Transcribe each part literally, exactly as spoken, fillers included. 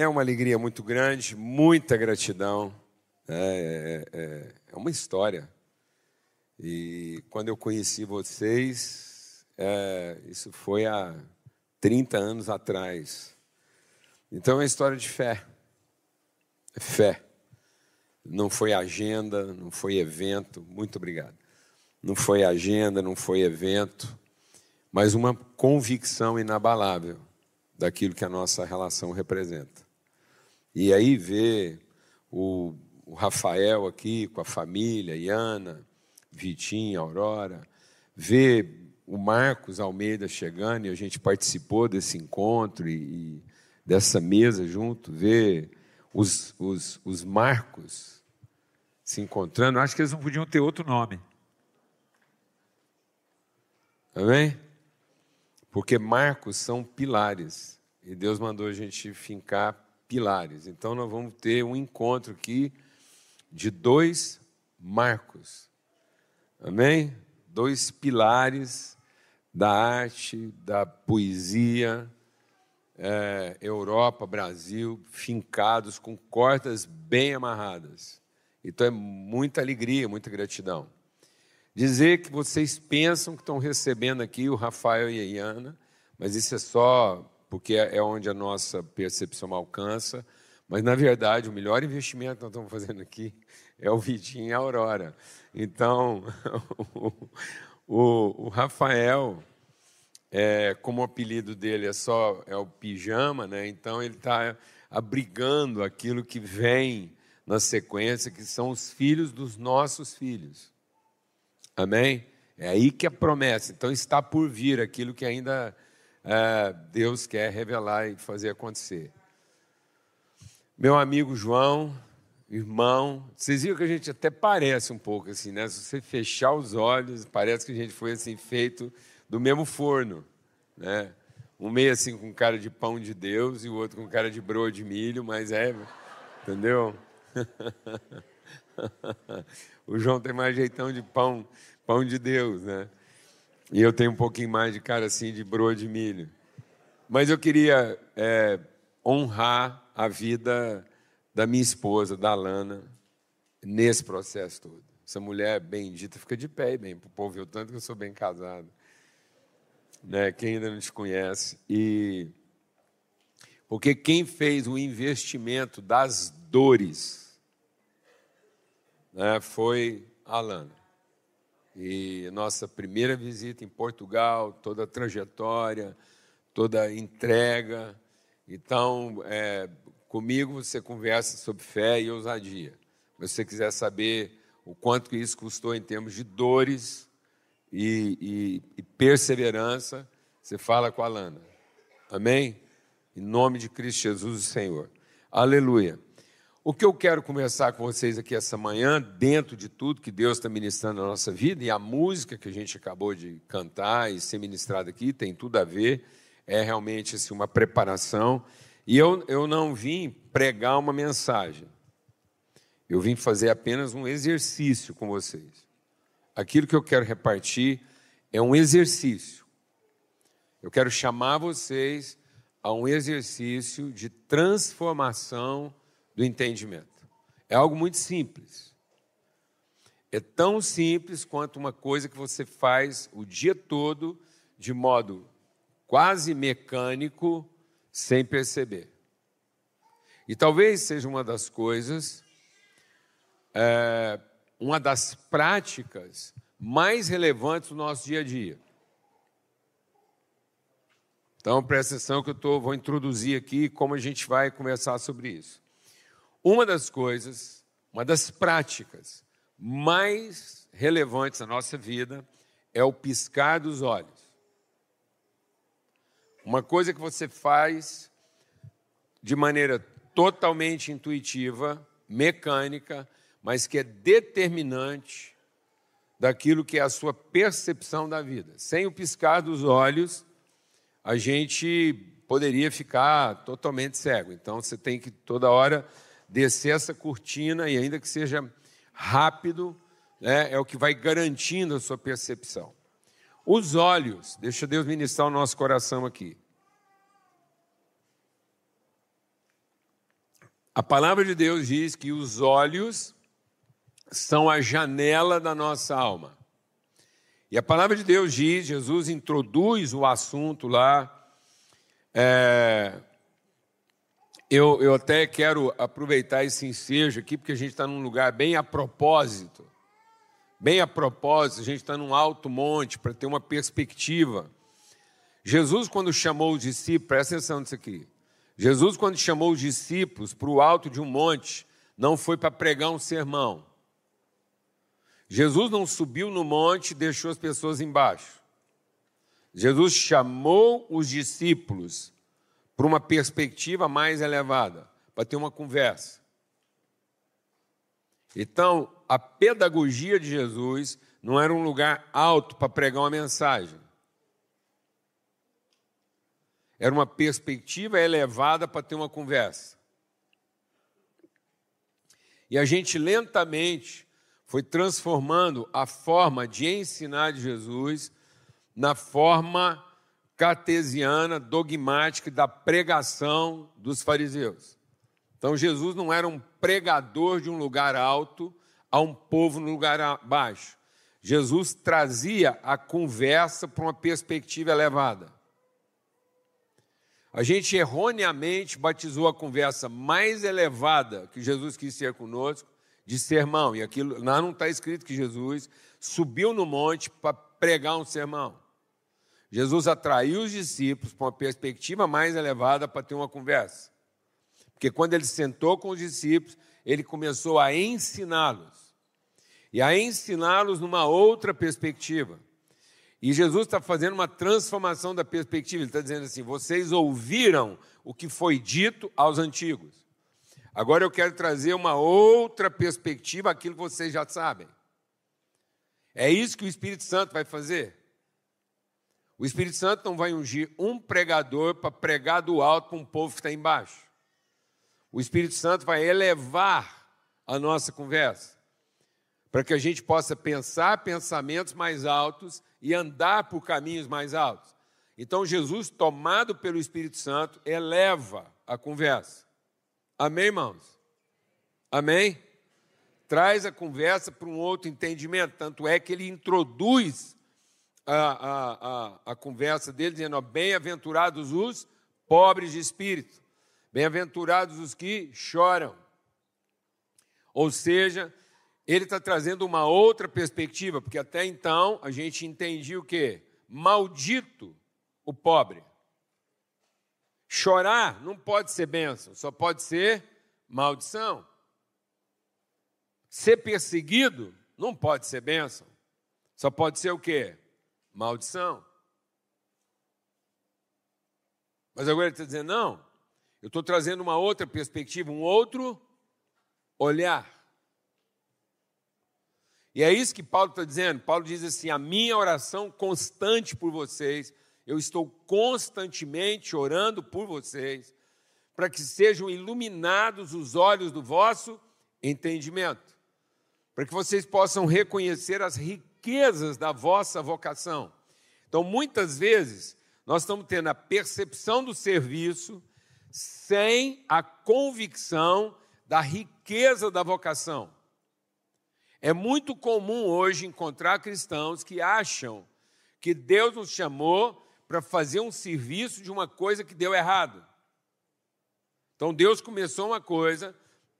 É uma alegria muito grande, muita gratidão. É, é, é uma história. E quando eu conheci vocês, é, isso foi há trinta anos atrás. Então é uma história de fé. É fé. Não foi agenda, não foi evento. Muito obrigado. Não foi agenda, não foi evento. Mas uma convicção inabalável daquilo que a nossa relação representa. E aí ver o, o Rafael aqui com a família, Iana, Vitinha, Aurora, ver o Marcos Almeida chegando, e a gente participou desse encontro e, e dessa mesa junto, ver os, os, os Marcos se encontrando. Acho que eles não podiam ter outro nome. Amém? Porque marcos são pilares, e Deus mandou a gente fincar pilares. Então, nós vamos ter um encontro aqui de dois marcos, amém? Dois pilares da arte, da poesia, é, Europa, Brasil, fincados com cordas bem amarradas. Então, é muita alegria, muita gratidão. Dizer que vocês pensam que estão recebendo aqui o Rafael e a Iana, mas isso é só porque é onde a nossa percepção alcança, mas, na verdade, o melhor investimento que nós estamos fazendo aqui é o Vitinho e a Aurora. Então, o, o, o Rafael, é, como o apelido dele é só é o pijama, né? Então ele está abrigando aquilo que vem na sequência, que são os filhos dos nossos filhos. Amém? É aí que a promessa. Então, está por vir aquilo que ainda é, Deus quer revelar e fazer acontecer. Meu amigo João, irmão, vocês viram que a gente até parece um pouco assim, né? Se você fechar os olhos, parece que a gente foi assim, feito do mesmo forno, né? Um meio assim com cara de pão de Deus e o outro com cara de broa de milho, mas é, entendeu? O João tem mais jeitão de pão, pão de Deus, né? E eu tenho um pouquinho mais de cara assim de broa de milho. Mas eu queria é, honrar a vida da minha esposa, da Alana, nesse processo todo. Essa mulher bendita fica de pé, e bem, para o povo ver o tanto que eu sou bem casado, né? Quem ainda não te conhece. E porque quem fez o investimento das dores, É, foi a Alana. E nossa primeira visita em Portugal, toda a trajetória, toda a entrega. Então, é, comigo você conversa sobre fé e ousadia. Mas se você quiser saber o quanto que isso custou em termos de dores e, e, e perseverança, você fala com a Alana. Amém? Em nome de Cristo Jesus, o Senhor. Aleluia. O que eu quero conversar com vocês aqui essa manhã, dentro de tudo que Deus está ministrando na nossa vida, e a música que a gente acabou de cantar e ser ministrada aqui, tem tudo a ver, é realmente assim, uma preparação. E eu, eu não vim pregar uma mensagem, eu vim fazer apenas um exercício com vocês. Aquilo que eu quero repartir é um exercício. Eu quero chamar vocês a um exercício de transformação do entendimento. É algo muito simples. É tão simples quanto uma coisa que você faz o dia todo de modo quase mecânico, sem perceber. E talvez seja uma das coisas, é, uma das práticas mais relevantes do nosso dia a dia. Então, presta atenção que eu tô, vou introduzir aqui como a gente vai conversar sobre isso. Uma das coisas, uma das práticas mais relevantes na nossa vida é o piscar dos olhos. Uma coisa que você faz de maneira totalmente intuitiva, mecânica, mas que é determinante daquilo que é a sua percepção da vida. Sem o piscar dos olhos, a gente poderia ficar totalmente cego. Então, você tem que, toda hora, descer essa cortina, e ainda que seja rápido, né, é o que vai garantindo a sua percepção. Os olhos, deixa Deus ministrar o nosso coração aqui. A palavra de Deus diz que os olhos são a janela da nossa alma. E a palavra de Deus diz, Jesus introduz o assunto lá. É, eu, eu até quero aproveitar esse ensejo aqui, porque a gente está num lugar bem a propósito. Bem a propósito, a gente está num alto monte para ter uma perspectiva. Jesus, quando chamou os discípulos, presta atenção nisso aqui. Jesus, quando chamou os discípulos para o alto de um monte, não foi para pregar um sermão. Jesus não subiu no monte e deixou as pessoas embaixo. Jesus chamou os discípulos para uma perspectiva mais elevada, para ter uma conversa. Então, a pedagogia de Jesus não era um lugar alto para pregar uma mensagem. Era uma perspectiva elevada para ter uma conversa. E a gente lentamente foi transformando a forma de ensinar de Jesus na forma cartesiana, dogmática, da pregação dos fariseus. Então, Jesus não era um pregador de um lugar alto a um povo no lugar baixo. Jesus trazia a conversa para uma perspectiva elevada. A gente erroneamente batizou a conversa mais elevada que Jesus quis ter conosco de sermão, e aquilo lá não está escrito que Jesus subiu no monte para pregar um sermão. Jesus atraiu os discípulos para uma perspectiva mais elevada para ter uma conversa. Porque quando ele sentou com os discípulos, ele começou a ensiná-los, e a ensiná-los numa outra perspectiva. E Jesus está fazendo uma transformação da perspectiva, ele está dizendo assim, vocês ouviram o que foi dito aos antigos. Agora eu quero trazer uma outra perspectiva, aquilo que vocês já sabem. É isso que o Espírito Santo vai fazer. O Espírito Santo não vai ungir um pregador para pregar do alto para um povo que está embaixo. O Espírito Santo vai elevar a nossa conversa para que a gente possa pensar pensamentos mais altos e andar por caminhos mais altos. Então, Jesus, tomado pelo Espírito Santo, eleva a conversa. Amém, irmãos? Amém? Traz a conversa para um outro entendimento, tanto é que ele introduz a, a, a, a conversa dele, dizendo, ó, bem-aventurados os pobres de espírito, bem-aventurados os que choram. Ou seja, ele está trazendo uma outra perspectiva, porque até então a gente entendia o quê? Maldito o pobre. Chorar não pode ser bênção, só pode ser maldição. Ser perseguido não pode ser bênção, só pode ser o quê? Maldição. Mas agora ele está dizendo, não, eu estou trazendo uma outra perspectiva, um outro olhar. E é isso que Paulo está dizendo. Paulo diz assim, a minha oração constante por vocês, eu estou constantemente orando por vocês, para que sejam iluminados os olhos do vosso entendimento, para que vocês possam reconhecer as riquezas da vossa vocação. Então, muitas vezes, nós estamos tendo a percepção do serviço sem a convicção da riqueza da vocação. É muito comum hoje encontrar cristãos que acham que Deus nos chamou para fazer um serviço de uma coisa que deu errado. Então, Deus começou uma coisa,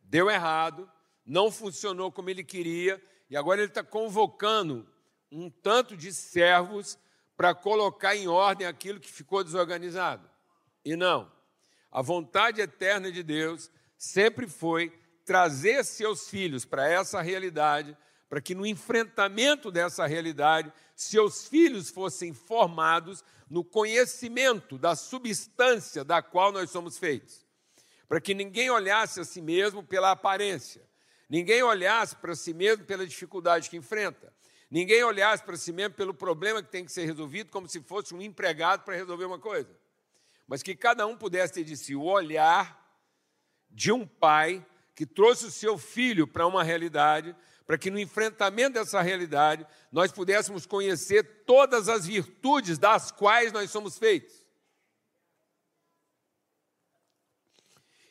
deu errado, não funcionou como ele queria, e agora ele está convocando um tanto de servos para colocar em ordem aquilo que ficou desorganizado. E não. A vontade eterna de Deus sempre foi trazer seus filhos para essa realidade, para que no enfrentamento dessa realidade, seus filhos fossem formados no conhecimento da substância da qual nós somos feitos. Para que ninguém olhasse a si mesmo pela aparência, ninguém olhasse para si mesmo pela dificuldade que enfrenta, ninguém olhasse para si mesmo pelo problema que tem que ser resolvido, como se fosse um empregado para resolver uma coisa. Mas que cada um pudesse ter de si o olhar de um pai que trouxe o seu filho para uma realidade, para que no enfrentamento dessa realidade nós pudéssemos conhecer todas as virtudes das quais nós somos feitos.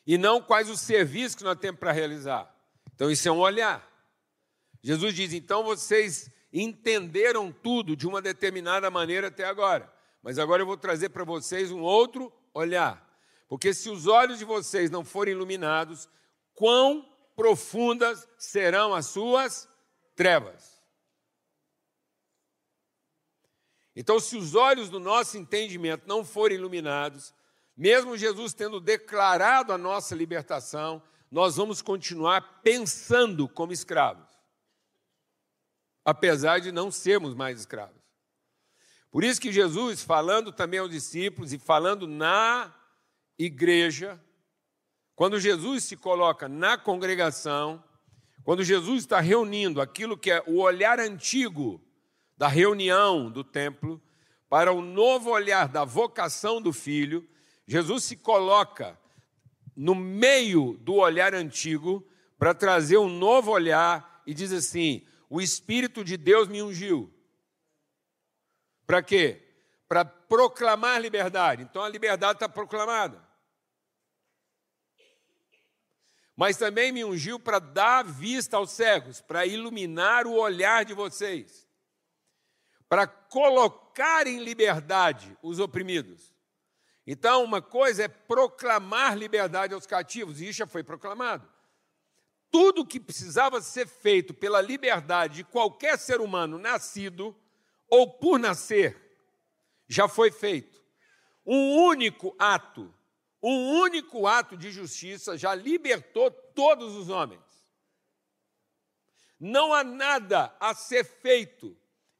e não quais os serviços que nós temos para realizar. Então, isso é um olhar. Jesus diz, então vocês entenderam tudo de uma determinada maneira até agora, mas agora eu vou trazer para vocês um outro olhar. Porque se os olhos de vocês não forem iluminados, quão profundas serão as suas trevas? Então, se os olhos do nosso entendimento não forem iluminados, mesmo Jesus tendo declarado a nossa libertação, nós vamos continuar pensando como escravos, apesar de não sermos mais escravos. Por isso que Jesus, falando também aos discípulos e falando na igreja, quando Jesus se coloca na congregação, quando Jesus está reunindo aquilo que é o olhar antigo da reunião do templo para o novo olhar da vocação do Filho, Jesus se coloca no meio do olhar antigo para trazer um novo olhar e diz assim, o Espírito de Deus me ungiu. Para quê? Para proclamar liberdade. Então, a liberdade está proclamada. Mas também me ungiu para dar vista aos cegos, para iluminar o olhar de vocês, para colocar em liberdade os oprimidos. Então, uma coisa é proclamar liberdade aos cativos, e isso já foi proclamado. Tudo que precisava ser feito pela liberdade de qualquer ser humano nascido ou por nascer, já foi feito. Um único ato, um único ato de justiça já libertou todos os homens. Não há nada a ser feito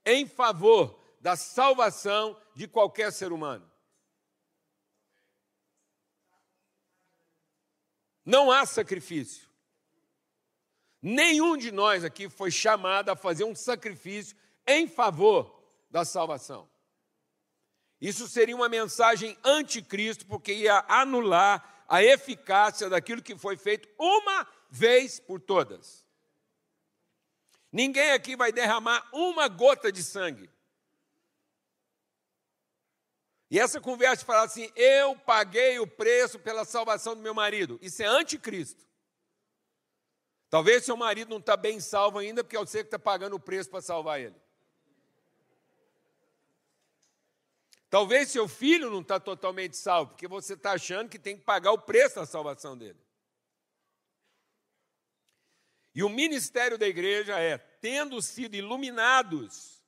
em favor da salvação de qualquer ser humano. Não há sacrifício. Nenhum de nós aqui foi chamado a fazer um sacrifício em favor da salvação. Isso seria uma mensagem anticristo, porque ia anular a eficácia daquilo que foi feito uma vez por todas. Ninguém aqui vai derramar uma gota de sangue. E essa conversa de falar assim, eu paguei o preço pela salvação do meu marido. Isso é anticristo. Talvez seu marido não está bem salvo ainda, porque é você que está pagando o preço para salvar ele. Talvez seu filho não está totalmente salvo, porque você está achando que tem que pagar o preço da salvação dele. E o ministério da igreja é, tendo sido iluminados,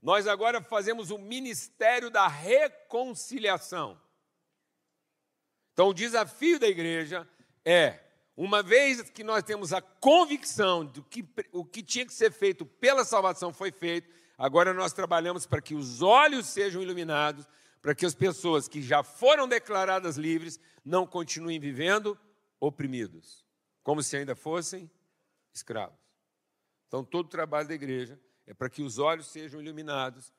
nós agora fazemos o ministério da reconciliação. Então, o desafio da igreja é, uma vez que nós temos a convicção de que o que tinha que ser feito pela salvação foi feito, agora nós trabalhamos para que os olhos sejam iluminados, para que as pessoas que já foram declaradas livres não continuem vivendo oprimidos, como se ainda fossem escravos. Então, todo o trabalho da igreja é para que os olhos sejam iluminados,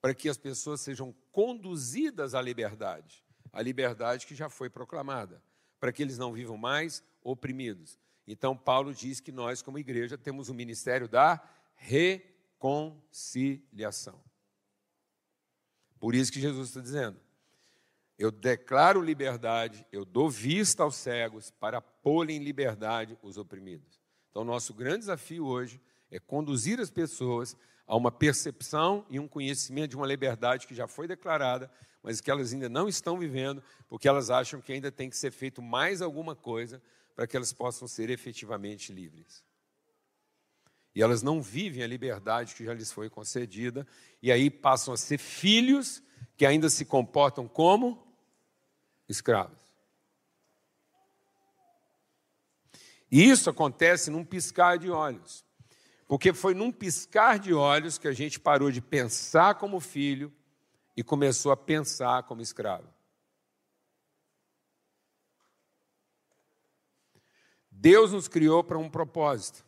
para que as pessoas sejam conduzidas à liberdade, a liberdade que já foi proclamada, para que eles não vivam mais oprimidos. Então, Paulo diz que nós, como igreja, temos o ministério da reconciliação. Por isso que Jesus está dizendo, eu declaro liberdade, eu dou vista aos cegos para pôr em liberdade os oprimidos. Então, nosso grande desafio hoje é conduzir as pessoas a uma percepção e um conhecimento de uma liberdade que já foi declarada, mas que elas ainda não estão vivendo, porque elas acham que ainda tem que ser feito mais alguma coisa para que elas possam ser efetivamente livres. E elas não vivem a liberdade que já lhes foi concedida, e aí passam a ser filhos que ainda se comportam como escravos. E isso acontece num piscar de olhos. Porque foi num piscar de olhos que a gente parou de pensar como filho e começou a pensar como escravo. Deus nos criou para um propósito.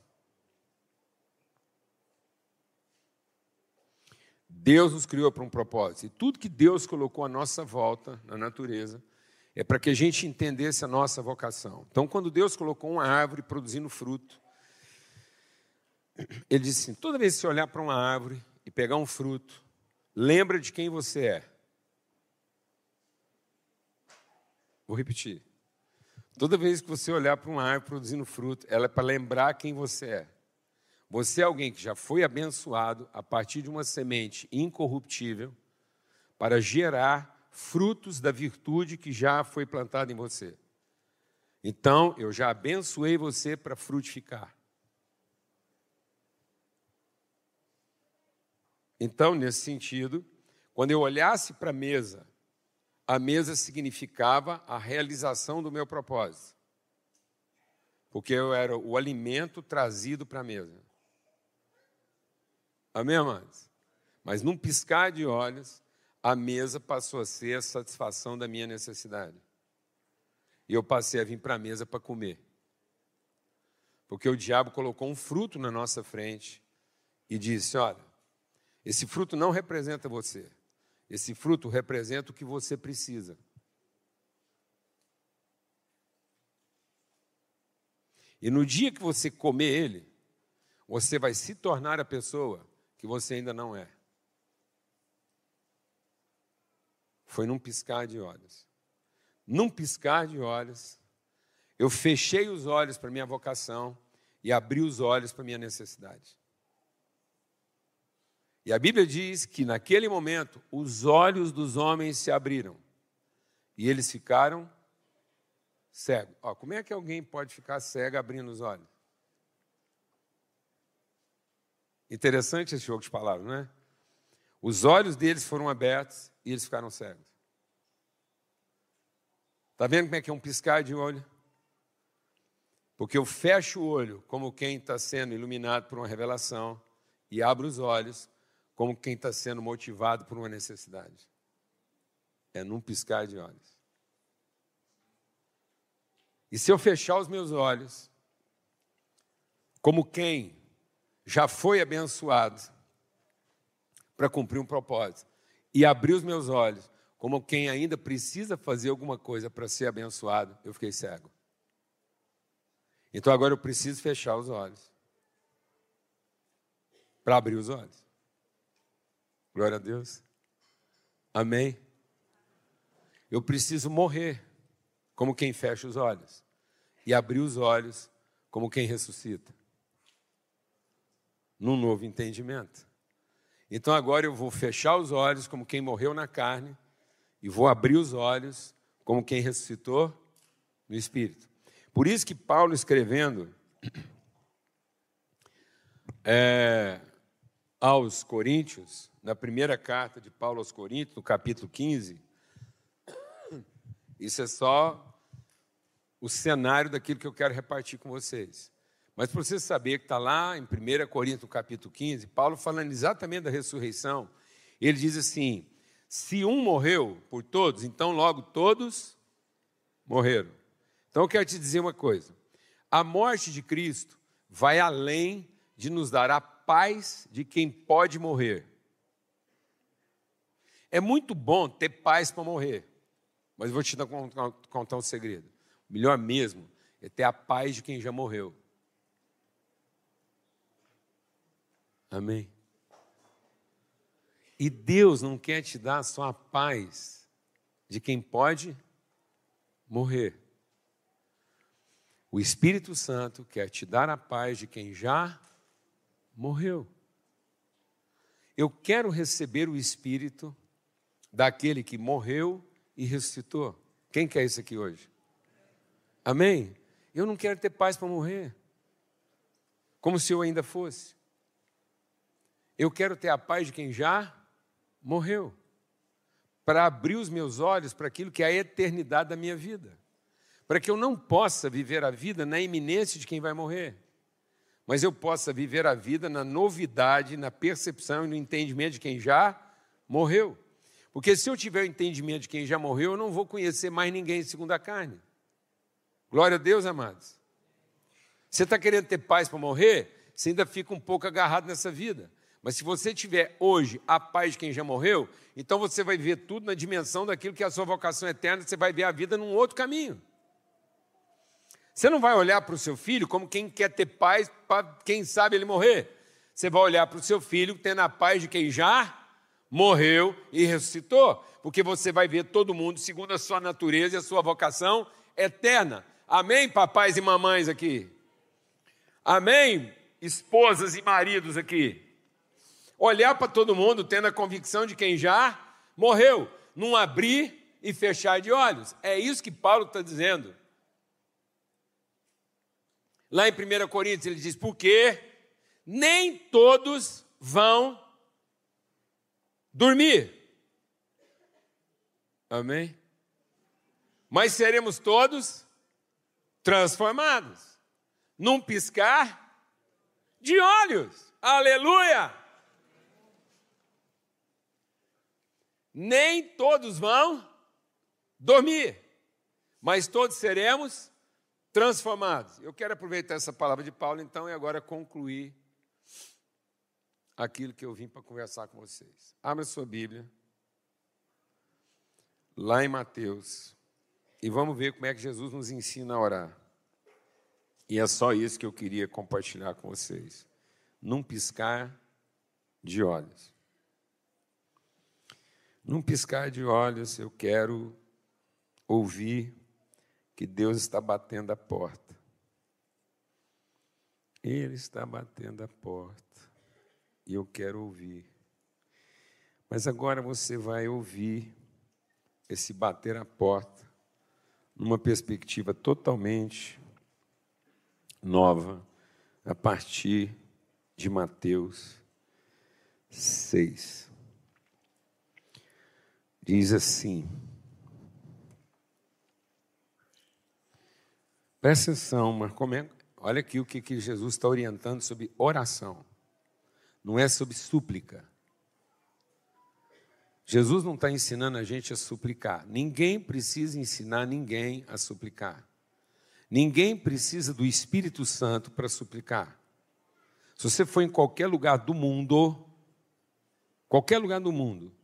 Deus nos criou para um propósito. E tudo que Deus colocou à nossa volta, na natureza, é para que a gente entendesse a nossa vocação. Então, quando Deus colocou uma árvore produzindo fruto, ele disse assim, toda vez que você olhar para uma árvore e pegar um fruto, lembra de quem você é. Vou repetir. Toda vez que você olhar para uma árvore produzindo fruto, ela é para lembrar quem você é. Você é alguém que já foi abençoado a partir de uma semente incorruptível para gerar frutos da virtude que já foi plantada em você. Então, eu já abençoei você para frutificar. Então, nesse sentido, quando eu olhasse para a mesa, a mesa significava a realização do meu propósito. Porque eu era o alimento trazido para a mesa. Amém, amados? Mas num piscar de olhos, a mesa passou a ser a satisfação da minha necessidade. E eu passei a vir para a mesa para comer. Porque o diabo colocou um fruto na nossa frente e disse, olha, esse fruto não representa você. Esse fruto representa o que você precisa. E no dia que você comer ele, você vai se tornar a pessoa que você ainda não é. Foi num piscar de olhos. Num piscar de olhos, eu fechei os olhos para a minha vocação e abri os olhos para a minha necessidade. E a Bíblia diz que naquele momento os olhos dos homens se abriram e eles ficaram cegos. Ó, como é que alguém pode ficar cego abrindo os olhos? Interessante esse jogo de palavras, não é? Os olhos deles foram abertos e eles ficaram cegos. Está vendo como é que é um piscar de olho? Porque eu fecho o olho como quem está sendo iluminado por uma revelação e abro os olhos como quem está sendo motivado por uma necessidade. É num piscar de olhos. E se eu fechar os meus olhos, como quem já foi abençoado para cumprir um propósito, e abrir os meus olhos, como quem ainda precisa fazer alguma coisa para ser abençoado, eu fiquei cego. Então agora eu preciso fechar os olhos para abrir os olhos. Glória a Deus. Amém? Eu preciso morrer como quem fecha os olhos e abrir os olhos como quem ressuscita. Num novo entendimento. Então agora eu vou fechar os olhos como quem morreu na carne e vou abrir os olhos como quem ressuscitou no Espírito. Por isso que Paulo escrevendo É, aos Coríntios, na primeira carta de Paulo aos Coríntios, no capítulo quinze, isso é só o cenário daquilo que eu quero repartir com vocês. Mas para você saber que está lá em primeira Coríntios, capítulo quinze, Paulo falando exatamente da ressurreição, ele diz assim, se um morreu por todos, então logo todos morreram. Então eu quero te dizer uma coisa, a morte de Cristo vai além de nos dar a paz de quem pode morrer. É muito bom ter paz para morrer, mas vou te contar um segredo. O melhor mesmo é ter a paz de quem já morreu. Amém? E Deus não quer te dar só a paz de quem pode morrer. O Espírito Santo quer te dar a paz de quem já morreu. Eu quero receber o Espírito daquele que morreu e ressuscitou. Quem quer isso aqui hoje? Amém? Eu não quero ter paz para morrer, como se eu ainda fosse. Eu quero ter a paz de quem já morreu, para abrir os meus olhos para aquilo que é a eternidade da minha vida, para que eu não possa viver a vida na iminência de quem vai morrer, mas eu possa viver a vida na novidade, na percepção e no entendimento de quem já morreu. Porque se eu tiver o entendimento de quem já morreu, eu não vou conhecer mais ninguém segundo a carne. Glória a Deus, amados. Você está querendo ter paz para morrer? Você ainda fica um pouco agarrado nessa vida. Mas se você tiver hoje a paz de quem já morreu, então você vai ver tudo na dimensão daquilo que é a sua vocação eterna, você vai ver a vida num outro caminho. Você não vai olhar para o seu filho como quem quer ter paz para quem sabe ele morrer. Você vai olhar para o seu filho tendo a paz de quem já morreu e ressuscitou, porque você vai ver todo mundo segundo a sua natureza e a sua vocação eterna. Amém, papais e mamães aqui? Amém, esposas e maridos aqui? Olhar para todo mundo tendo a convicção de quem já morreu, não abrir e fechar de olhos. É isso que Paulo está dizendo. Lá em primeira Coríntios ele diz, porque nem todos vão dormir. Amém? Mas seremos todos transformados num piscar de olhos. Aleluia! Nem todos vão dormir, mas todos seremos transformados. Eu quero aproveitar essa palavra de Paulo, então, e agora concluir aquilo que eu vim para conversar com vocês. Abra sua Bíblia, lá em Mateus, e vamos ver como é que Jesus nos ensina a orar. E é só isso que eu queria compartilhar com vocês, num piscar de olhos. Num piscar de olhos, eu quero ouvir que Deus está batendo a porta. Ele está batendo a porta. E eu quero ouvir. Mas agora você vai ouvir esse bater a porta numa perspectiva totalmente nova, a partir de Mateus seis. Diz assim, presta atenção, Marcos, olha aqui o que, que Jesus está orientando sobre oração, não é sobre súplica. Jesus não está ensinando a gente a suplicar, ninguém precisa ensinar ninguém a suplicar, ninguém precisa do Espírito Santo para suplicar. Se você for em qualquer lugar do mundo, qualquer lugar do mundo,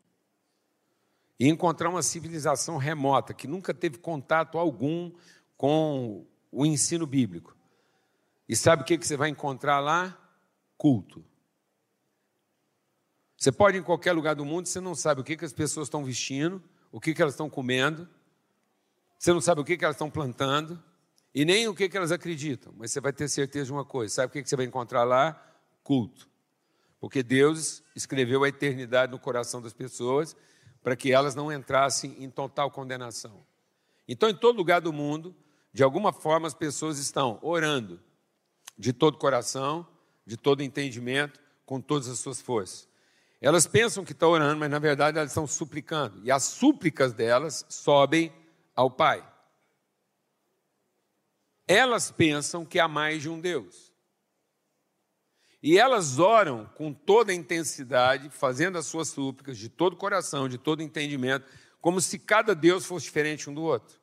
e encontrar uma civilização remota, que nunca teve contato algum com o ensino bíblico. E sabe o que você vai encontrar lá? Culto. Você pode ir em qualquer lugar do mundo, você não sabe o que as pessoas estão vestindo, o que elas estão comendo, você não sabe o que elas estão plantando, e nem o que elas acreditam, mas você vai ter certeza de uma coisa, sabe o que você vai encontrar lá? Culto. Porque Deus escreveu a eternidade no coração das pessoas, para que elas não entrassem em total condenação. Então, em todo lugar do mundo, de alguma forma, as pessoas estão orando de todo coração, de todo entendimento, com todas as suas forças. Elas pensam que estão orando, mas, na verdade, elas estão suplicando. E as súplicas delas sobem ao Pai. Elas pensam que há mais de um Deus. E elas oram com toda a intensidade, fazendo as suas súplicas, de todo coração, de todo entendimento, como se cada Deus fosse diferente um do outro.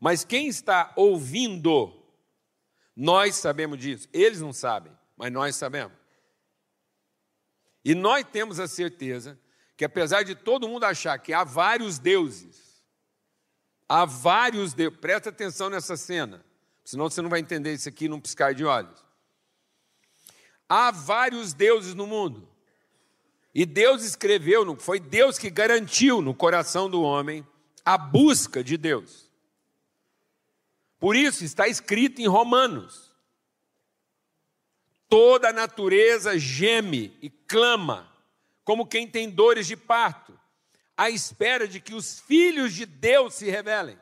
Mas quem está ouvindo, nós sabemos disso. Eles não sabem, mas nós sabemos. E nós temos a certeza que, apesar de todo mundo achar que há vários deuses, há vários deuses, presta atenção nessa cena, senão você não vai entender isso aqui num piscar de olhos. Há vários deuses no mundo. E Deus escreveu, foi Deus que garantiu no coração do homem a busca de Deus. Por isso está escrito em Romanos. Toda a natureza geme e clama, como quem tem dores de parto, à espera de que os filhos de Deus se revelem.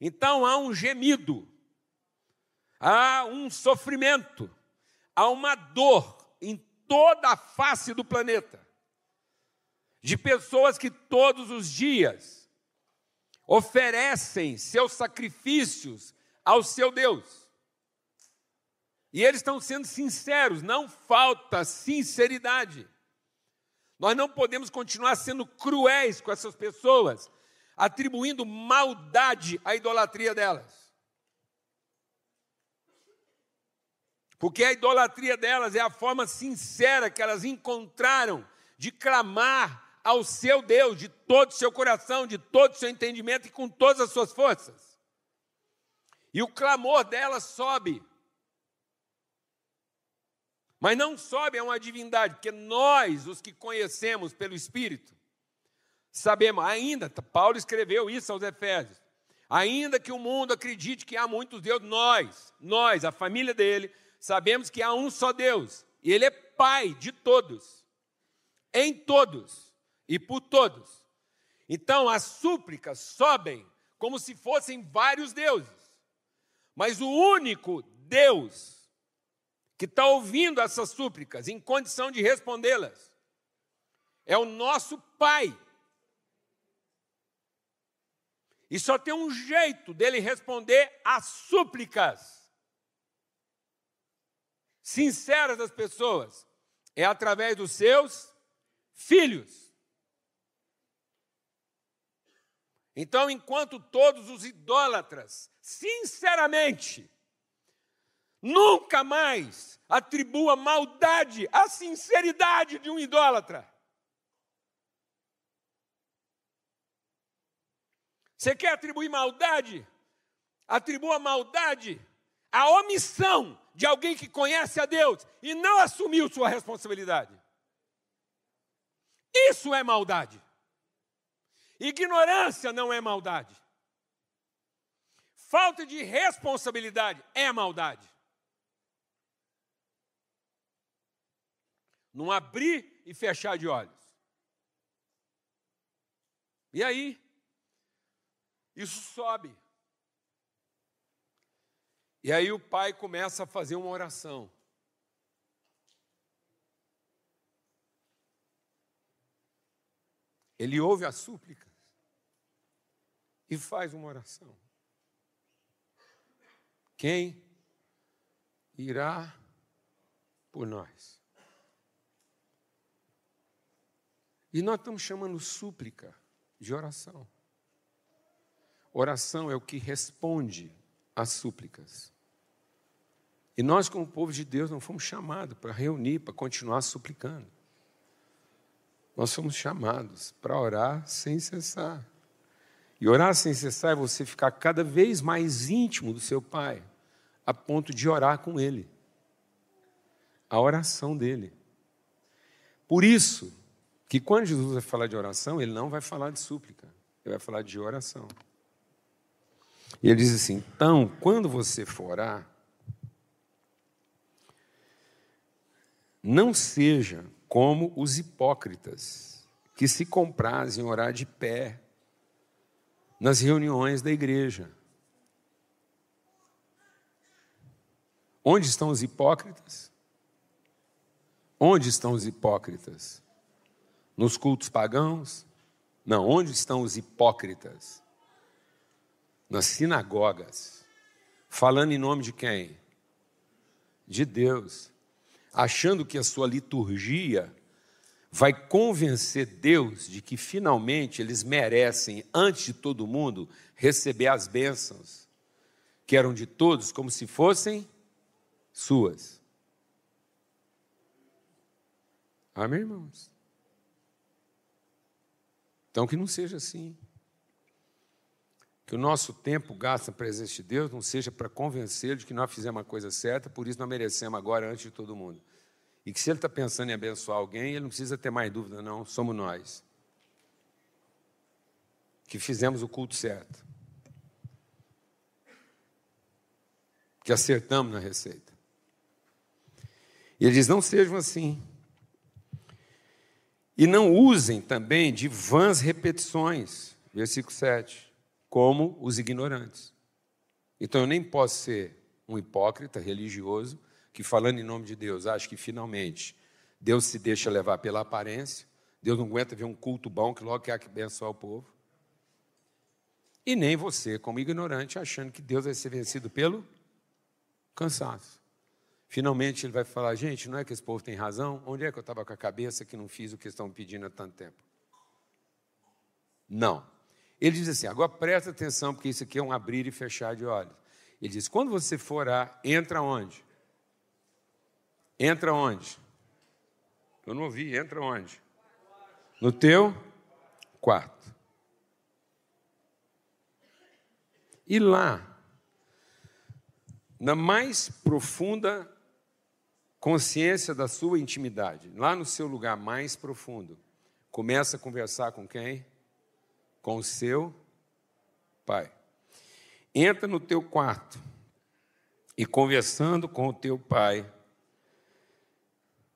Então há um gemido, há um sofrimento, há uma dor em toda a face do planeta, de pessoas que todos os dias oferecem seus sacrifícios ao seu Deus. E eles estão sendo sinceros, não falta sinceridade. Nós não podemos continuar sendo cruéis com essas pessoas, atribuindo maldade à idolatria delas. Porque a idolatria delas é a forma sincera que elas encontraram de clamar ao seu Deus de todo o seu coração, de todo o seu entendimento e com todas as suas forças. E o clamor delas sobe. Mas não sobe a uma divindade, porque nós, os que conhecemos pelo Espírito, sabemos ainda, Paulo escreveu isso aos Efésios, Ainda que o mundo acredite que há muitos deuses, nós, nós, a família dele, sabemos que há um só Deus. E ele é Pai de todos, em todos e por todos. Então, as súplicas sobem como se fossem vários deuses. Mas o único Deus que está ouvindo essas súplicas, em condição de respondê-las, é o nosso Pai. E só tem um jeito dele responder às súplicas sinceras das pessoas, é através dos seus filhos. Então, enquanto todos os idólatras, sinceramente, nunca mais atribua maldade à sinceridade de um idólatra. Você quer atribuir maldade? Atribua maldade à omissão de alguém que conhece a Deus e não assumiu sua responsabilidade. Isso é maldade. Ignorância não é maldade. Falta de responsabilidade é maldade. Não abrir e fechar de olhos. E aí? Isso sobe. E aí o pai começa a fazer uma oração. Ele ouve as súplicas e faz uma oração. Quem irá por nós? E nós estamos chamando súplica de oração. Oração é o que responde às súplicas. E nós, como povo de Deus, não fomos chamados para reunir, para continuar suplicando. Nós fomos chamados para orar sem cessar. E orar sem cessar é você ficar cada vez mais íntimo do seu Pai, a ponto de orar com Ele. A oração dEle. Por isso, que quando Jesus vai falar de oração, Ele não vai falar de súplica. Ele vai falar de oração. E ele diz assim, então, quando você for orar, não seja como os hipócritas que se comprazem em orar de pé nas reuniões da igreja. Onde estão os hipócritas? Onde estão os hipócritas? Nos cultos pagãos? Não, onde estão os hipócritas? Nas sinagogas, falando em nome de quem? De Deus, achando que a sua liturgia vai convencer Deus de que finalmente eles merecem, antes de todo mundo, receber as bênçãos, que eram de todos, como se fossem suas. Amém, irmãos? Então, que não seja assim. Que o nosso tempo gasto na presença de Deus não seja para convencê-lo de que nós fizemos a coisa certa, por isso nós merecemos agora antes de todo mundo. E que se ele está pensando em abençoar alguém, ele não precisa ter mais dúvida, não, somos nós. Que fizemos o culto certo. Que acertamos na receita. E ele diz, não sejam assim. E não usem também de vãs repetições. Versículo sete. Como os ignorantes. Então, eu nem posso ser um hipócrita religioso que, falando em nome de Deus, acha que, finalmente, Deus se deixa levar pela aparência, Deus não aguenta ver um culto bom que logo quer abençoar o povo. E nem você, como ignorante, achando que Deus vai ser vencido pelo cansaço. Finalmente, ele vai falar, gente, não é que esse povo tem razão? Onde é que eu estava com a cabeça que não fiz o que estão pedindo há tanto tempo? Não. Ele diz assim, agora presta atenção, porque isso aqui é um abrir e fechar de olhos. Ele diz, quando você for orar, entra onde? Entra onde? Eu não ouvi, entra onde? No teu quarto. E lá, na mais profunda consciência da sua intimidade, lá no seu lugar mais profundo, começa a conversar com quem? Com o seu Pai. entra no teu quarto e, conversando com o teu pai,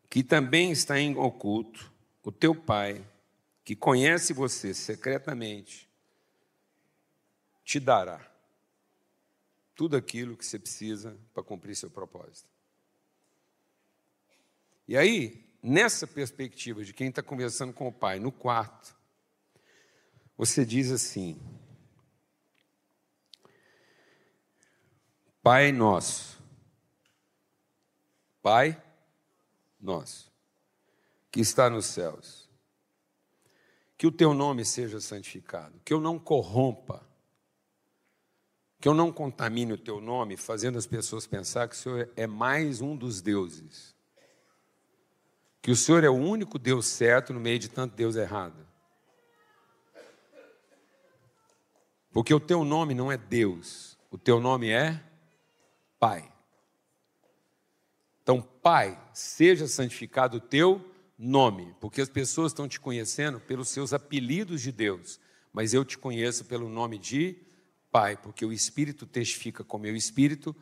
que também está em oculto, o teu pai, que conhece você secretamente, te dará tudo aquilo que você precisa para cumprir seu propósito. E aí, nessa perspectiva de quem está conversando com o pai no quarto, você diz assim: Pai nosso, Pai nosso, que está nos céus, que o teu nome seja santificado, que eu não corrompa, que eu não contamine o teu nome, fazendo as pessoas pensar que o Senhor é mais um dos deuses, que o Senhor é o único Deus certo no meio de tanto Deus errado. Porque o teu nome não é Deus, o teu nome é Pai. Então, Pai, seja santificado o teu nome, porque as pessoas estão te conhecendo pelos seus apelidos de Deus, mas eu te conheço pelo nome de Pai, porque o Espírito testifica com o meu Espírito,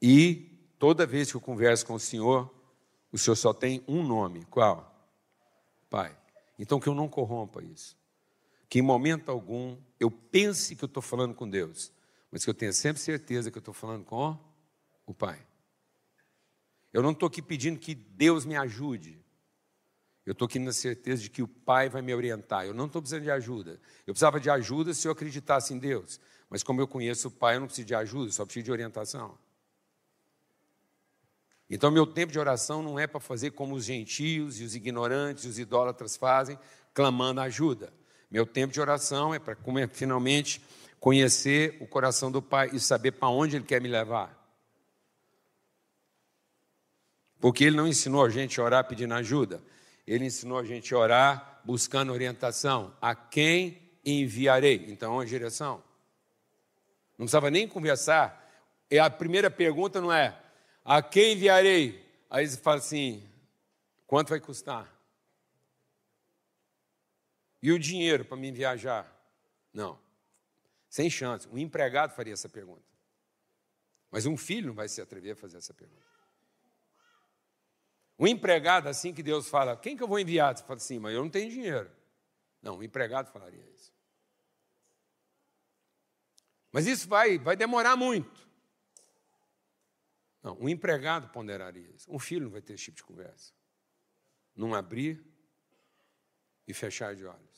e toda vez que eu converso com o Senhor, o Senhor só tem um nome, qual? Pai. Então, que eu não corrompa isso, que em momento algum eu pense que eu estou falando com Deus, mas que eu tenha sempre certeza que eu estou falando com o Pai. Eu não estou aqui pedindo que Deus me ajude, eu estou aqui na certeza de que o Pai vai me orientar. Eu não estou precisando de ajuda, eu precisava de ajuda se eu acreditasse em Deus, mas como eu conheço o Pai, eu não preciso de ajuda, eu só preciso de orientação. Então, meu tempo de oração não é para fazer como os gentios e os ignorantes e os idólatras fazem, clamando ajuda. Meu tempo de oração é para finalmente conhecer o coração do Pai e saber para onde Ele quer me levar. Porque Ele não ensinou a gente a orar pedindo ajuda, Ele ensinou a gente a orar buscando orientação. A quem enviarei? Então, a direção. Não precisava nem conversar. E a primeira pergunta não é: a quem enviarei? Aí você fala assim: quanto vai custar? E o dinheiro para mim viajar? Não, sem chance. Um empregado faria essa pergunta, mas um filho não vai se atrever a fazer essa pergunta. Um empregado, assim que Deus fala: quem que eu vou enviar? Você fala assim: mas eu não tenho dinheiro. Não, um empregado falaria isso. Mas isso vai, vai demorar muito. Não, um empregado ponderaria isso. Um filho não vai ter esse tipo de conversa. Não abrir e fechar de olhos.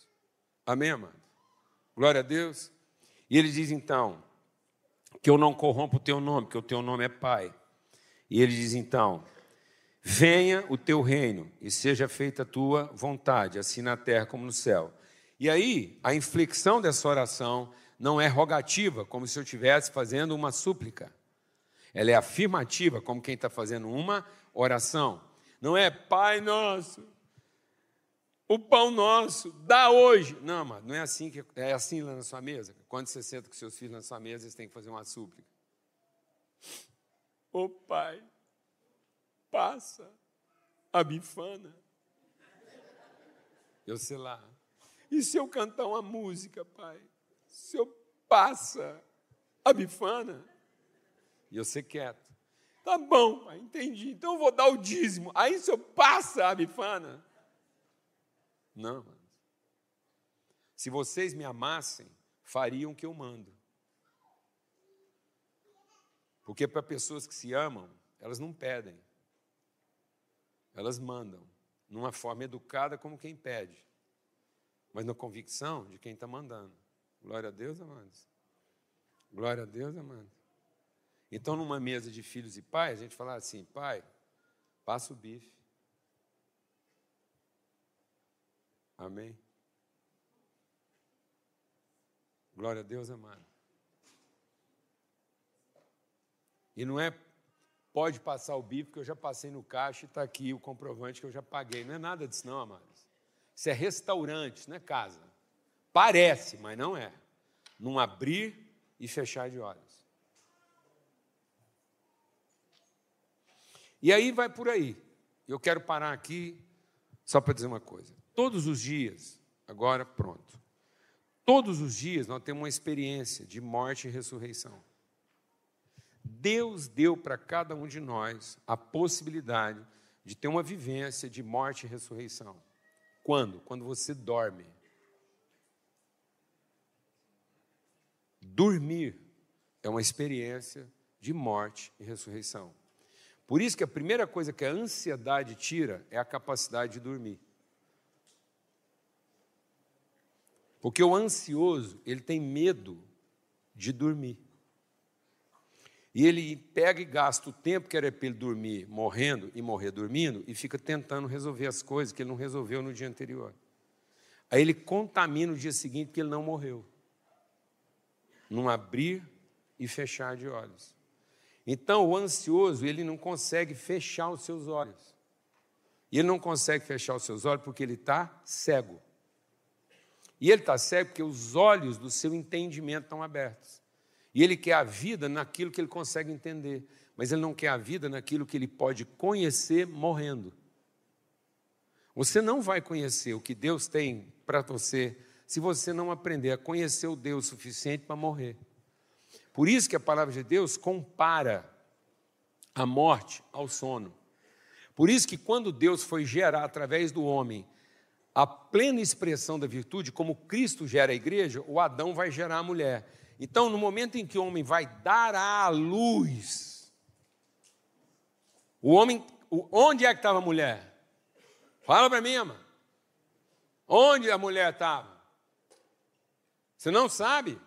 Amém, amado? Glória a Deus. E ele diz, então, que eu não corrompo o teu nome, que o teu nome é Pai. E ele diz, então, venha o teu reino e seja feita a tua vontade, assim na terra como no céu. E aí, a inflexão dessa oração não é rogativa, como se eu estivesse fazendo uma súplica. Ela é afirmativa, como quem está fazendo uma oração. Não é: Pai nosso, o pão nosso, dá hoje. Não, mas não é assim que é assim lá na sua mesa. Quando você senta com seus filhos na sua mesa, eles têm que fazer uma súplica. Ô oh, Pai, passa a bifana. Eu sei lá. E se eu cantar uma música, Pai? Se eu passa a bifana? E eu ser quieto. Tá bom, Pai, entendi. Então eu vou dar o dízimo. Aí o Senhor passa a bifana? Não, mano. Se vocês me amassem, fariam o que eu mando. Porque para pessoas que se amam, elas não pedem. Elas mandam. Numa forma educada, como quem pede. Mas na convicção de quem está mandando. Glória a Deus, amados. Glória a Deus, amados. Então, numa mesa de filhos e pais, a gente fala assim: Pai, passa o bife. Amém? Glória a Deus, amado. E não é pode passar o bife, porque eu já passei no caixa e está aqui o comprovante que eu já paguei. Não é nada disso, não, amados. Isso é restaurante, isso não é casa. Parece, mas não é. Não abrir e fechar de olhos. E aí vai por aí. Eu quero parar aqui só para dizer uma coisa. Todos os dias, agora pronto, Todos os dias nós temos uma experiência de morte e ressurreição. Deus deu para cada um de nós a possibilidade de ter uma vivência de morte e ressurreição. Quando? Quando você dorme. Dormir é uma experiência de morte e ressurreição. Por isso que a primeira coisa que a ansiedade tira é a capacidade de dormir. Porque o ansioso, ele tem medo de dormir. E ele pega e gasta o tempo que era para ele dormir morrendo e morrer dormindo e fica tentando resolver as coisas que ele não resolveu no dia anterior. Aí ele contamina o dia seguinte que ele não morreu. Num abrir e fechar de olhos. Então, o ansioso, ele não consegue fechar os seus olhos. E ele não consegue fechar os seus olhos porque ele está cego. E ele está cego porque os olhos do seu entendimento estão abertos. E ele quer a vida naquilo que ele consegue entender, mas ele não quer a vida naquilo que ele pode conhecer morrendo. Você não vai conhecer o que Deus tem para você se você não aprender a conhecer o Deus suficiente para morrer. Por isso que a palavra de Deus compara a morte ao sono. Por isso que quando Deus foi gerar através do homem a plena expressão da virtude, como Cristo gera a igreja, o Adão vai gerar a mulher. Então, no momento em que o homem vai dar à luz, o homem, onde é que estava a mulher? Fala para mim, amor. Onde a mulher estava? Você não sabe?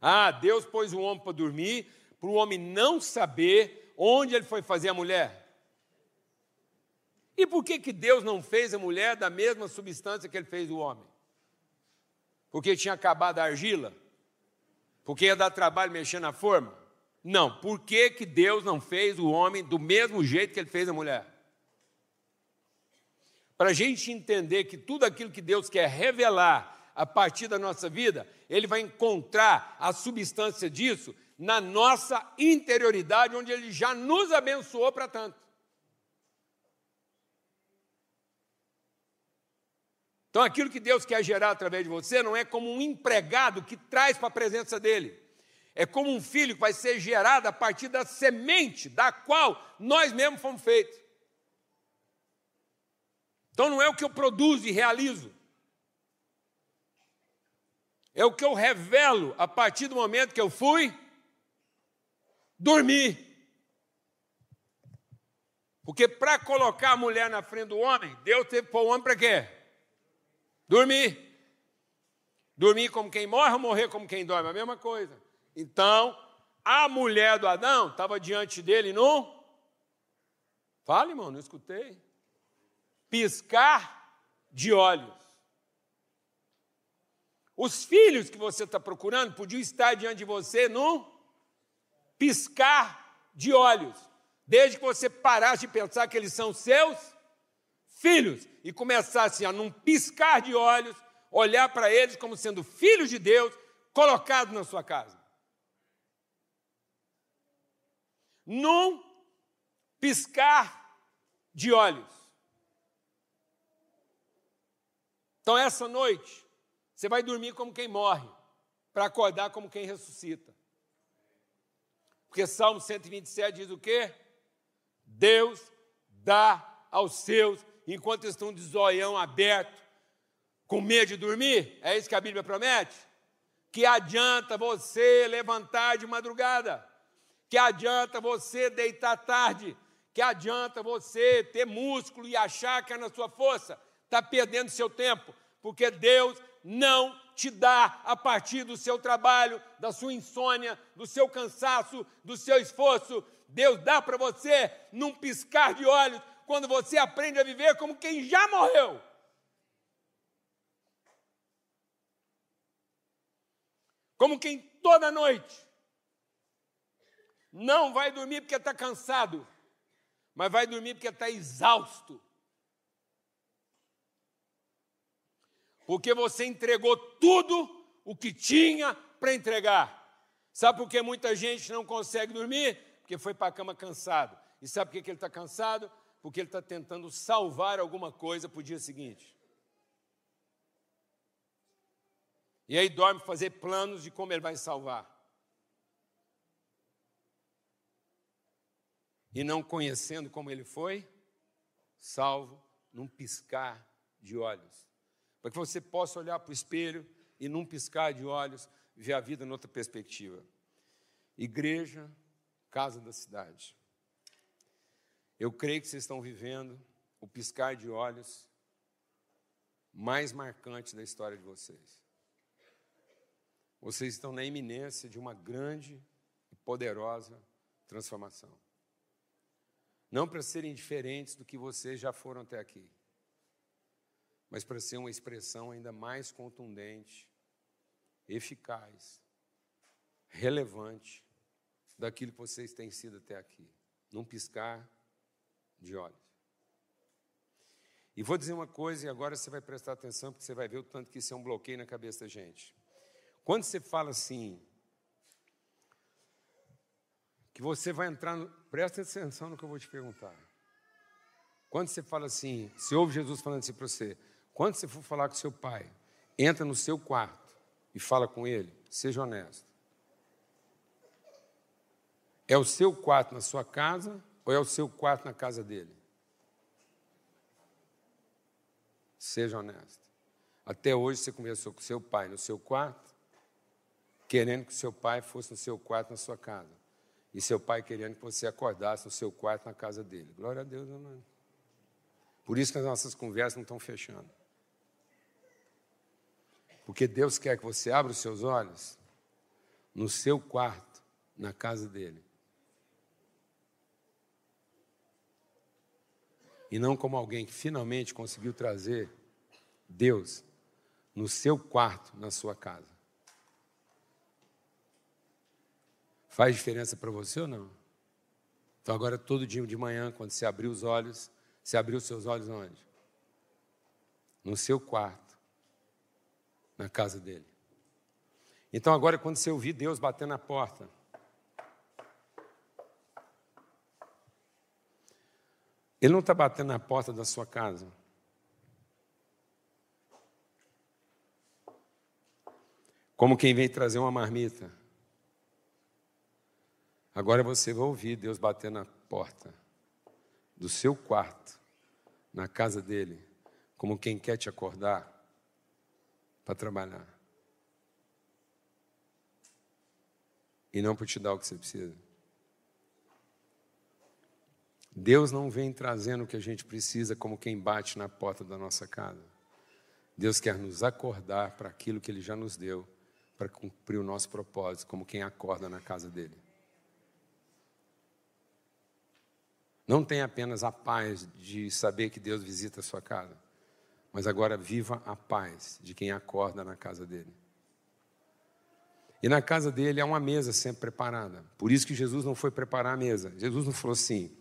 Ah, Deus pôs o homem para dormir, para o homem não saber onde ele foi fazer a mulher. E por que, que Deus não fez a mulher da mesma substância que ele fez o homem? Porque tinha acabado a argila? Porque ia dar trabalho mexer na forma? Não. Por que, que Deus não fez o homem do mesmo jeito que ele fez a mulher? Para a gente entender que tudo aquilo que Deus quer revelar a partir da nossa vida, ele vai encontrar a substância disso na nossa interioridade, onde ele já nos abençoou para tanto. Então, aquilo que Deus quer gerar através de você não é como um empregado que traz para a presença dele. É como um filho que vai ser gerado a partir da semente da qual nós mesmos fomos feitos. Então, não é o que eu produzo e realizo. É o que eu revelo a partir do momento que eu fui dormir. Porque para colocar a mulher na frente do homem, Deus teve que pôr o homem para quê? Dormir. Dormir como quem morre ou morrer como quem dorme? A mesma coisa. Então, a mulher do Adão estava diante dele no... Fala, irmão, não escutei. Piscar de olhos. Os filhos que você está procurando podiam estar diante de você no piscar de olhos. Desde que você parasse de pensar que eles são seus filhos, e começasse a, num piscar de olhos, olhar para eles como sendo filhos de Deus, colocados na sua casa. Num piscar de olhos. Então, essa noite, você vai dormir como quem morre, para acordar como quem ressuscita. Porque Salmo cento e vinte e sete diz o quê? Deus dá aos seus enquanto estão de zoião aberto, com medo de dormir. É isso que a Bíblia promete? Que adianta você levantar de madrugada? Que adianta você deitar tarde? Que adianta você ter músculo e achar que é na sua força? Está perdendo seu tempo, porque Deus não te dá a partir do seu trabalho, da sua insônia, do seu cansaço, do seu esforço. Deus dá para você num piscar de olhos, quando você aprende a viver como quem já morreu. Como quem toda noite não vai dormir porque está cansado, mas vai dormir porque está exausto. Porque você entregou tudo o que tinha para entregar. Sabe por que muita gente não consegue dormir? Porque foi para a cama cansado. E sabe por que ele está cansado? Porque ele está tentando salvar alguma coisa para o dia seguinte. E aí dorme fazer planos de como ele vai salvar. E não conhecendo como ele foi salvo num piscar de olhos. Para que você possa olhar para o espelho e num piscar de olhos ver a vida noutra perspectiva. Igreja, casa da cidade. Eu creio que vocês estão vivendo o piscar de olhos mais marcante da história de vocês. Vocês estão na iminência de uma grande e poderosa transformação. Não para serem diferentes do que vocês já foram até aqui, mas para ser uma expressão ainda mais contundente, eficaz, relevante daquilo que vocês têm sido até aqui, num piscar de olhos. E vou dizer uma coisa, e agora você vai prestar atenção, porque você vai ver o tanto que isso é um bloqueio na cabeça da gente. Quando você fala assim, que você vai entrar no... Presta atenção no que eu vou te perguntar. Quando você fala assim, você ouve Jesus falando assim para você, quando você for falar com seu pai, entra no seu quarto e fala com ele, seja honesto. É o seu quarto na sua casa ou é o seu quarto na casa dele? Seja honesto. Até hoje você conversou com seu pai no seu quarto, querendo que seu pai fosse no seu quarto na sua casa. E seu pai querendo que você acordasse no seu quarto, na casa dele. Glória a Deus, amém. Por isso que as nossas conversas não estão fechando. Porque Deus quer que você abra os seus olhos no seu quarto, na casa dele. E não como alguém que finalmente conseguiu trazer Deus no seu quarto, na sua casa. Faz diferença para você ou não? Então, agora, todo dia de manhã, quando você abrir os olhos, você abriu os seus olhos onde? No seu quarto, na casa dele. Então, agora, quando você ouvir Deus batendo na porta, ele não está batendo na porta da sua casa. Como quem vem trazer uma marmita. Agora você vai ouvir Deus bater na porta do seu quarto, na casa dele, como quem quer te acordar para trabalhar. E não para te dar o que você precisa. Deus não vem trazendo o que a gente precisa como quem bate na porta da nossa casa. Deus quer nos acordar para aquilo que ele já nos deu, para cumprir o nosso propósito, como quem acorda na casa dele. Não tenha apenas a paz de saber que Deus visita a sua casa, mas agora viva a paz de quem acorda na casa dele. E na casa dele há uma mesa sempre preparada. Por isso que Jesus não foi preparar a mesa. Jesus não falou assim,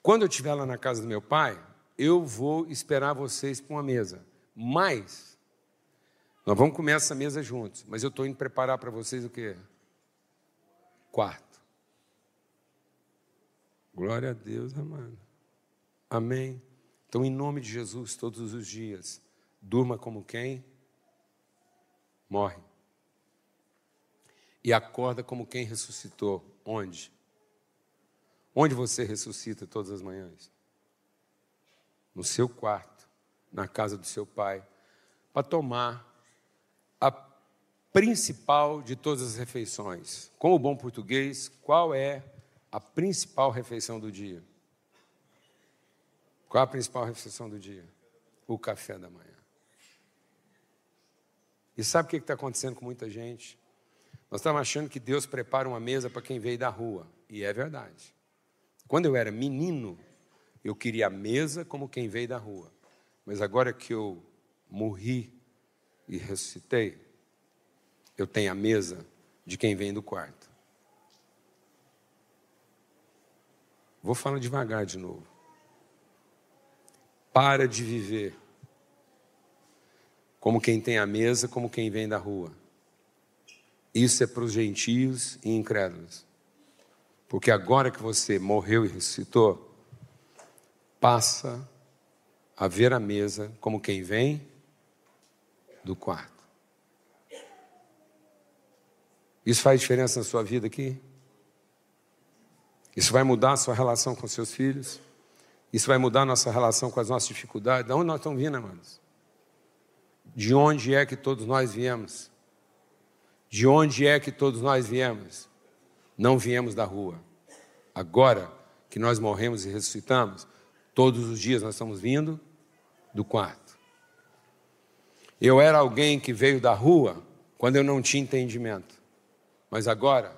quando eu estiver lá na casa do meu pai, eu vou esperar vocês para uma mesa. Mas, nós vamos comer essa mesa juntos, mas eu estou indo preparar para vocês o quê? Quarto. Glória a Deus, amado. Amém. Então, em nome de Jesus, todos os dias, durma como quem morre. E acorda como quem ressuscitou. Onde? Onde você ressuscita todas as manhãs? No seu quarto, na casa do seu pai, para tomar a principal de todas as refeições. Com o bom português, qual é a principal refeição do dia? Qual é a principal refeição do dia? O café da manhã. E sabe o que está acontecendo com muita gente? Nós estamos achando que Deus prepara uma mesa para quem veio da rua. E é verdade. Quando eu era menino, eu queria a mesa como quem veio da rua. Mas agora que eu morri e ressuscitei, eu tenho a mesa de quem vem do quarto. Vou falar devagar de novo. Para de viver como quem tem a mesa, como quem vem da rua. Isso é para os gentios e incrédulos. Porque agora que você morreu e ressuscitou, passa a ver a mesa como quem vem do quarto. Isso faz diferença na sua vida aqui? Isso vai mudar a sua relação com seus filhos? Isso vai mudar a nossa relação com as nossas dificuldades? De onde nós estamos vindo, amados? De onde é que todos nós viemos? De onde é que todos nós viemos? Não viemos da rua. Agora que nós morremos e ressuscitamos, todos os dias nós estamos vindo do quarto. Eu era alguém que veio da rua quando eu não tinha entendimento. Mas agora,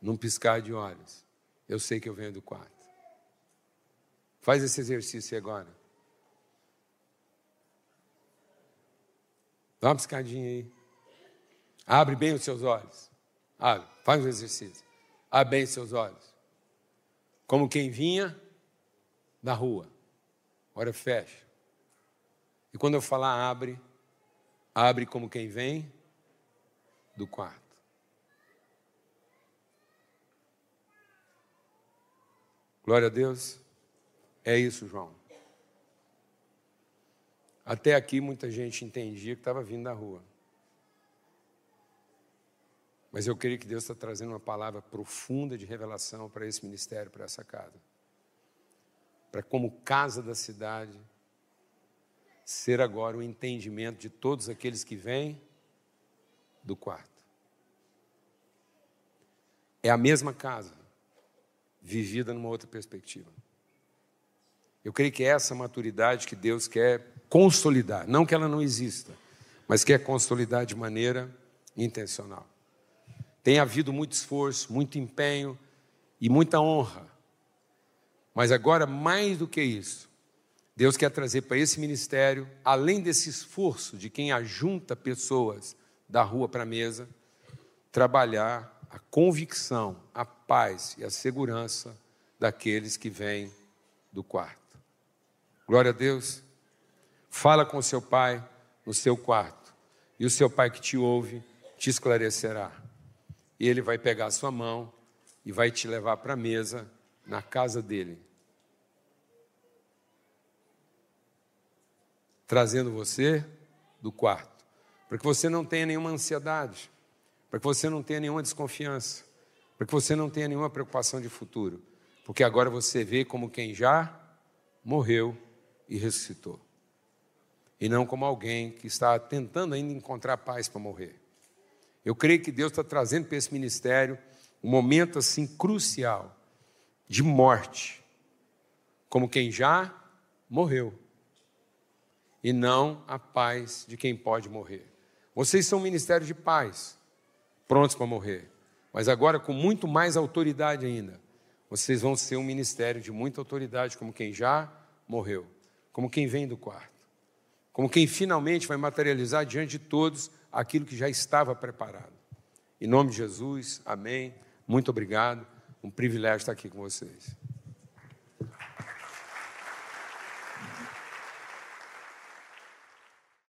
num piscar de olhos, eu sei que eu venho do quarto. Faz esse exercício agora. Dá uma piscadinha aí. Abre bem os seus olhos. Abre. Faz um exercício. Abre bem os seus olhos. Como quem vinha da rua. Agora fecha. E quando eu falar abre, abre como quem vem do quarto. Glória a Deus. É isso, João. Até aqui muita gente entendia que estava vindo da rua. Mas eu creio que Deus está trazendo uma palavra profunda de revelação para esse ministério, para essa casa. Para como casa da cidade, ser agora o entendimento de todos aqueles que vêm do quarto. É a mesma casa, vivida numa outra perspectiva. Eu creio que é essa maturidade que Deus quer consolidar, não que ela não exista, mas quer consolidar de maneira intencional. Tem havido muito esforço, muito empenho e muita honra. Mas agora, mais do que isso, Deus quer trazer para esse ministério, além desse esforço de quem ajunta pessoas da rua para a mesa, trabalhar a convicção, a paz e a segurança daqueles que vêm do quarto. Glória a Deus. Fala com seu pai no seu quarto, e o seu pai que te ouve te esclarecerá. E ele vai pegar a sua mão e vai te levar para a mesa na casa dele, trazendo você do quarto, para que você não tenha nenhuma ansiedade, para que você não tenha nenhuma desconfiança, para que você não tenha nenhuma preocupação de futuro, porque agora você vê como quem já morreu e ressuscitou, e não como alguém que está tentando ainda encontrar paz para morrer. Eu creio que Deus está trazendo para esse ministério um momento assim crucial de morte, como quem já morreu, e não a paz de quem pode morrer. Vocês são um ministério de paz, prontos para morrer, mas agora com muito mais autoridade ainda. Vocês vão ser um ministério de muita autoridade, como quem já morreu, como quem vem do quarto, como quem finalmente vai materializar diante de todos aquilo que já estava preparado. Em nome de Jesus, amém. Muito obrigado. Um privilégio estar aqui com vocês.